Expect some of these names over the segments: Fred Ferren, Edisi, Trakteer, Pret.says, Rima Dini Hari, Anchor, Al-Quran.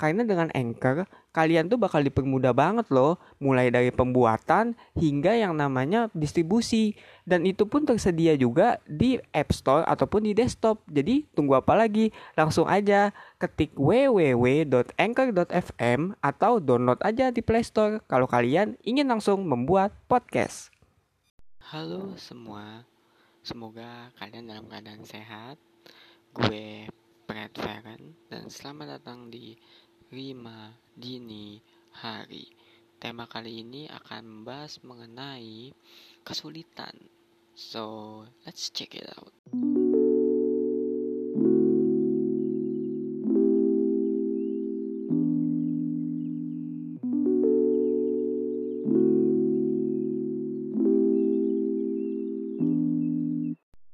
Karena dengan Anchor, kalian tuh bakal dipermudah banget loh, mulai dari pembuatan hingga yang namanya distribusi. Dan itu pun tersedia juga di App Store ataupun di desktop. Jadi tunggu apa lagi? Langsung aja ketik www.anchor.fm atau download aja di Play Store kalau kalian ingin langsung membuat podcast. Halo semua, semoga kalian dalam keadaan sehat. Gue Fred Ferren dan selamat datang di Rima Dini Hari. Tema kali ini akan membahas mengenai kesulitan. So, let's check it out.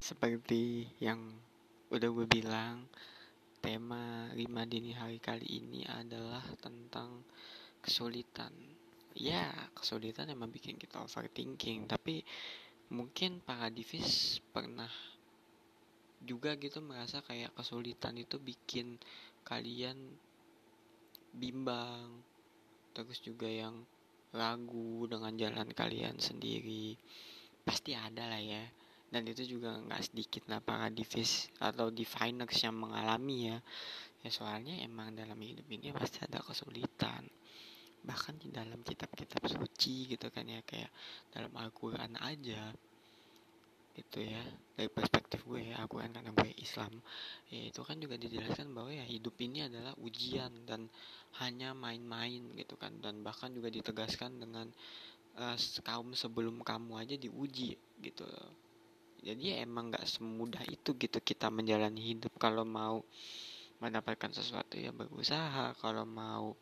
Seperti yang udah gue bilang, tema Rima Dini Hari kali ini adalah tentang kesulitan. Ya, kesulitan emang bikin kita overthinking, tapi mungkin para divis pernah juga gitu merasa kayak kesulitan itu bikin kalian bimbang, terus juga yang ragu dengan jalan kalian sendiri. Pasti ada lah ya. Dan itu juga gak sedikit lah para divis atau diviners yang mengalami ya soalnya emang dalam hidup ini pasti ada kesulitan. Bahkan di dalam kitab-kitab suci gitu kan ya, kayak dalam Al-Quran aja gitu ya. Dari perspektif gue ya, Al-Quran karena gue Islam ya, itu kan juga dijelaskan bahwa ya hidup ini adalah ujian dan hanya main-main gitu kan. Dan bahkan juga ditegaskan dengan kaum sebelum kamu aja diuji gitu loh. Jadi emang gak semudah itu gitu kita menjalani hidup. Kalau mau mendapatkan sesuatu ya berusaha, kalau mau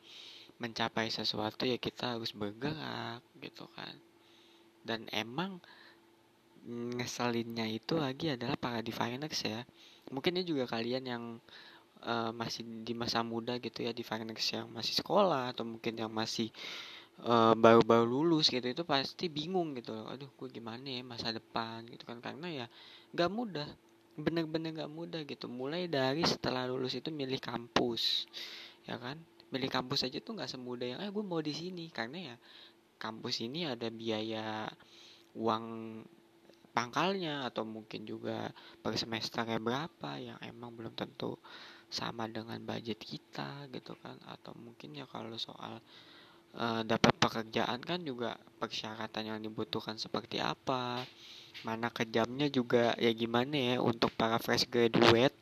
mencapai sesuatu ya kita harus bergerak gitu kan. Dan emang ngeselinnya itu lagi adalah para diviners ya. Mungkin ini juga kalian yang masih di masa muda gitu ya, diviners yang masih sekolah atau mungkin yang masih baru-baru lulus gitu, itu pasti bingung gitu loh. Aduh, gue gimana ya masa depan gitu kan. Karena ya gak mudah, bener-bener gak mudah gitu. Mulai dari setelah lulus itu milih kampus, ya kan. Milih kampus aja tuh gak semudah yang gue mau di sini. Karena ya kampus ini ada biaya uang pangkalnya atau mungkin juga per semesternya berapa yang emang belum tentu sama dengan budget kita gitu kan. Atau mungkin ya kalau soal dapat pekerjaan kan juga persyaratan yang dibutuhkan seperti apa, mana kejamnya juga ya gimana ya. Untuk para fresh graduate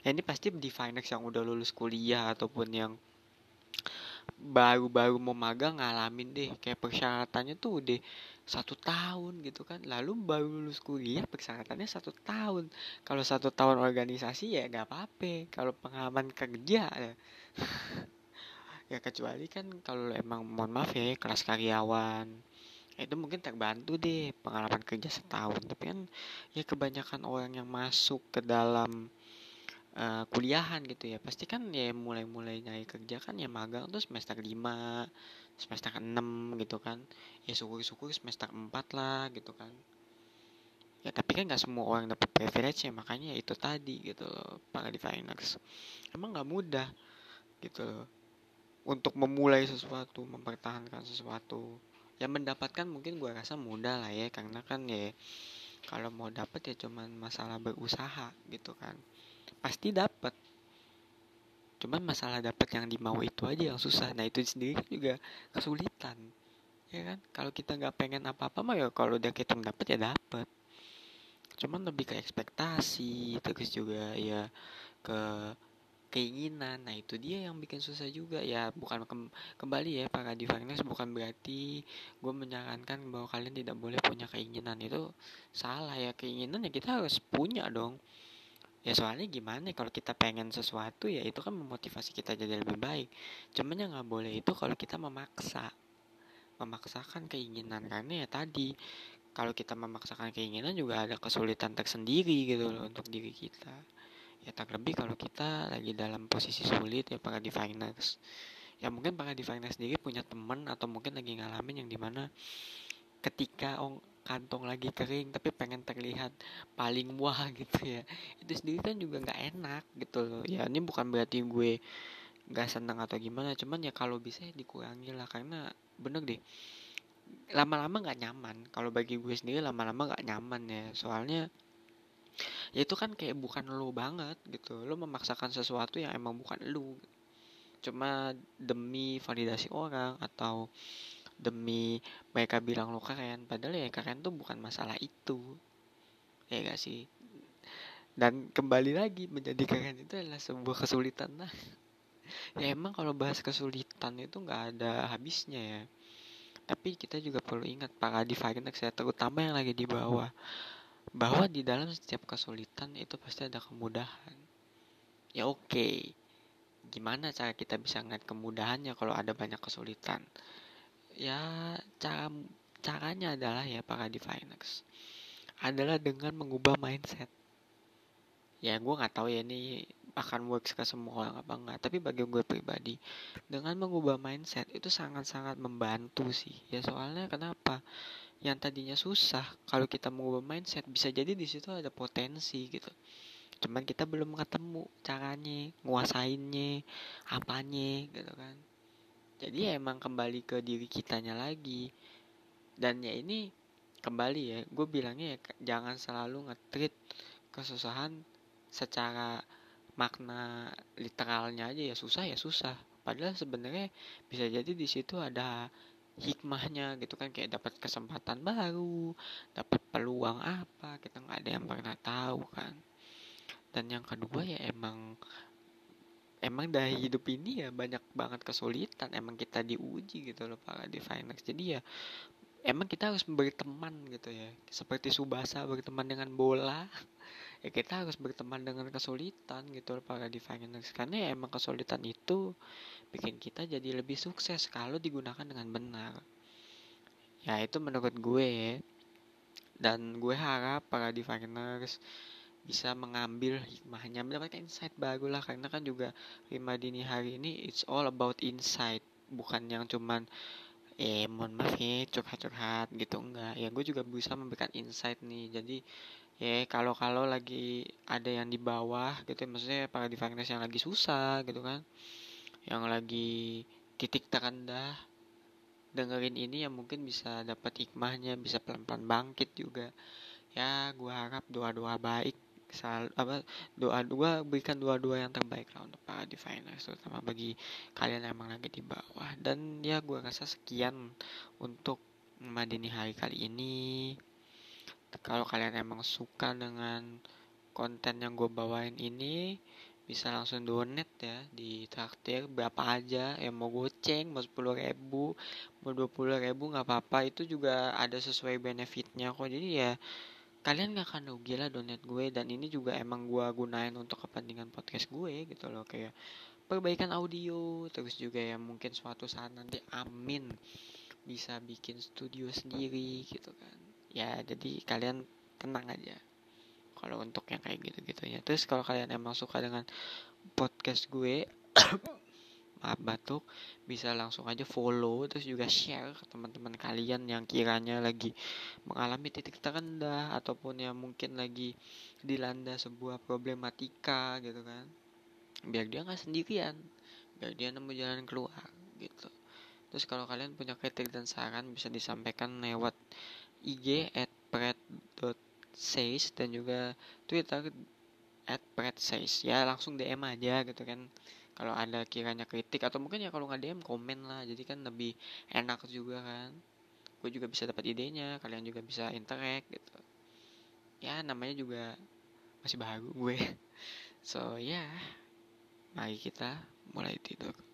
ya, ini pasti diviners yang udah lulus kuliah ataupun yang baru-baru mau magang ngalamin deh, kayak persyaratannya tuh udah 1 tahun gitu kan. Lalu baru lulus kuliah persyaratannya 1 tahun. Kalau 1 tahun organisasi ya gak apa-apa, kalau pengalaman kerja ya ya kecuali kan kalau emang mohon maaf ya kelas karyawan itu mungkin terbantu deh pengalaman kerja 1 tahun. Tapi kan ya kebanyakan orang yang masuk ke dalam kuliahan gitu ya, pasti kan ya mulai nyari kerja kan ya magang tuh semester 5, semester 6 gitu kan. Ya syukur-syukur semester 4 lah gitu kan. Ya tapi kan gak semua orang dapat privilege ya, makanya itu tadi gitu loh, para diviners emang gak mudah gitu loh untuk memulai sesuatu, mempertahankan sesuatu. Yang mendapatkan mungkin gue rasa mudah lah ya, karena kan ya kalau mau dapet ya cuman masalah berusaha gitu kan, pasti dapet. Cuman masalah dapet yang dimau itu aja yang susah. Nah itu sendiri kan juga kesulitan ya kan. Kalau kita gak pengen apa-apa mah ya kalau udah hitung dapet ya dapet. Cuman lebih ke ekspektasi, terus juga ya ke keinginan. Nah itu dia yang bikin susah juga ya. Bukan kembali ya para diviners, bukan berarti gue menyarankan bahwa kalian tidak boleh punya keinginan, itu salah ya. Keinginan ya kita harus punya dong ya, soalnya gimana kalau kita pengen sesuatu ya itu kan memotivasi kita jadi lebih baik. Cuman yang gak boleh itu kalau kita memaksakan keinginan, karena ya tadi kalau kita memaksakan keinginan juga ada kesulitan tersendiri gitu loh untuk diri kita. Ya terlebih kalau kita lagi dalam posisi sulit ya para diviners. Ya mungkin para diviners sendiri punya teman atau mungkin lagi ngalamin yang dimana ketika kantong lagi kering tapi pengen terlihat paling wah gitu ya, itu sendiri kan juga nggak enak gitu loh. Ya ini bukan berarti gue nggak seneng atau gimana, cuman ya kalau bisa ya dikurangi lah, karena bener deh lama-lama nggak nyaman. Kalau bagi gue sendiri lama-lama nggak nyaman ya, soalnya ya itu kan kayak bukan lo banget gitu, lo memaksakan sesuatu yang emang bukan lo, cuma demi validasi orang atau demi mereka bilang lo keren, padahal ya keren tuh bukan masalah itu, ya gak sih? Dan kembali lagi, menjadi keren itu adalah sebuah kesulitan lah. Ya emang kalau bahas kesulitan itu gak ada habisnya ya, tapi kita juga perlu ingat para divagenex ya, terutama yang lagi di bawah, bahwa di dalam setiap kesulitan itu pasti ada kemudahan. Ya oke, gimana cara kita bisa ngeliat kemudahannya kalau ada banyak kesulitan? Ya caranya adalah ya para divinex adalah dengan mengubah mindset. Ya gue nggak tahu ya ini akan works ke semua orang apa nggak, tapi bagi gue pribadi dengan mengubah mindset itu sangat-sangat membantu sih. Ya soalnya kenapa? Yang tadinya susah, kalau kita mengubah mindset bisa jadi di situ ada potensi gitu. Cuman kita belum ketemu caranya, nguasainnya, apanya gitu kan. Jadi ya emang kembali ke diri kitanya lagi. Dan ya ini kembali ya, gue bilangnya ya, jangan selalu nge-treat kesusahan secara makna literalnya aja, ya susah. Padahal sebenarnya bisa jadi di situ ada hikmahnya gitu kan, kayak dapat kesempatan baru, dapat peluang apa, kita nggak ada yang pernah tahu kan. Dan yang kedua ya Emang dari hidup ini ya banyak banget kesulitan. Emang kita diuji gitu loh para divinex. Jadi ya emang kita harus berteman gitu ya. Seperti Subasa berteman dengan bola, ya kita harus berteman dengan kesulitan gitu loh para divinex. Karena ya emang kesulitan itu bikin kita jadi lebih sukses kalau digunakan dengan benar. Ya itu menurut gue ya. Dan gue harap para divinex bisa mengambil hikmahnya, mendapatkan insight baru lah, karena kan juga Rima Dini Hari ini it's all about insight, bukan yang cuman mohon maaf ya curhat-curhat gitu, enggak. Ya gue juga bisa memberikan insight nih. Jadi ya kalau lagi ada yang di bawah gitu, maksudnya para divagenex yang lagi susah gitu kan, yang lagi titik terendah, dengerin ini yang mungkin bisa dapat hikmahnya, bisa pelan-pelan bangkit juga. Ya gue harap doa-doa baik berikan doa-doa yang terbaik lah untuk para divinex, terutama bagi kalian yang emang lagi di bawah. Dan ya gue rasa sekian untuk Madini Hari kali ini. Kalau kalian emang suka dengan konten yang gue bawain ini, bisa langsung donate ya di Trakteer berapa aja, ya mau goceng, mau 10.000, mau 20.000 nggak apa-apa, itu juga ada sesuai benefitnya kok. Jadi ya kalian gak akan rugi lah donate gue. Dan ini juga emang gue gunain untuk kepentingan podcast gue gitu loh, kayak perbaikan audio, terus juga ya mungkin suatu saat nanti amin bisa bikin studio sendiri gitu kan. Ya jadi kalian tenang aja kalau untuk yang kayak gitu-gitunya. Terus kalau kalian emang suka dengan podcast gue maaf batuk, bisa langsung aja follow, terus juga share ke teman-teman kalian yang kiranya lagi mengalami titik terendah ataupun yang mungkin lagi dilanda sebuah problematika gitu kan, biar dia nggak sendirian, biar dia nemu jalan keluar gitu. Terus kalau kalian punya kritik dan saran bisa disampaikan lewat IG @pret.says dan juga Twitter @pret.says. Ya langsung DM aja gitu kan kalau ada kiranya kritik, atau mungkin ya kalau nggak DM komen lah, jadi kan lebih enak juga kan, gue juga bisa dapat idenya, kalian juga bisa interact gitu ya, namanya juga masih baru gue. So ya mari kita mulai tidur.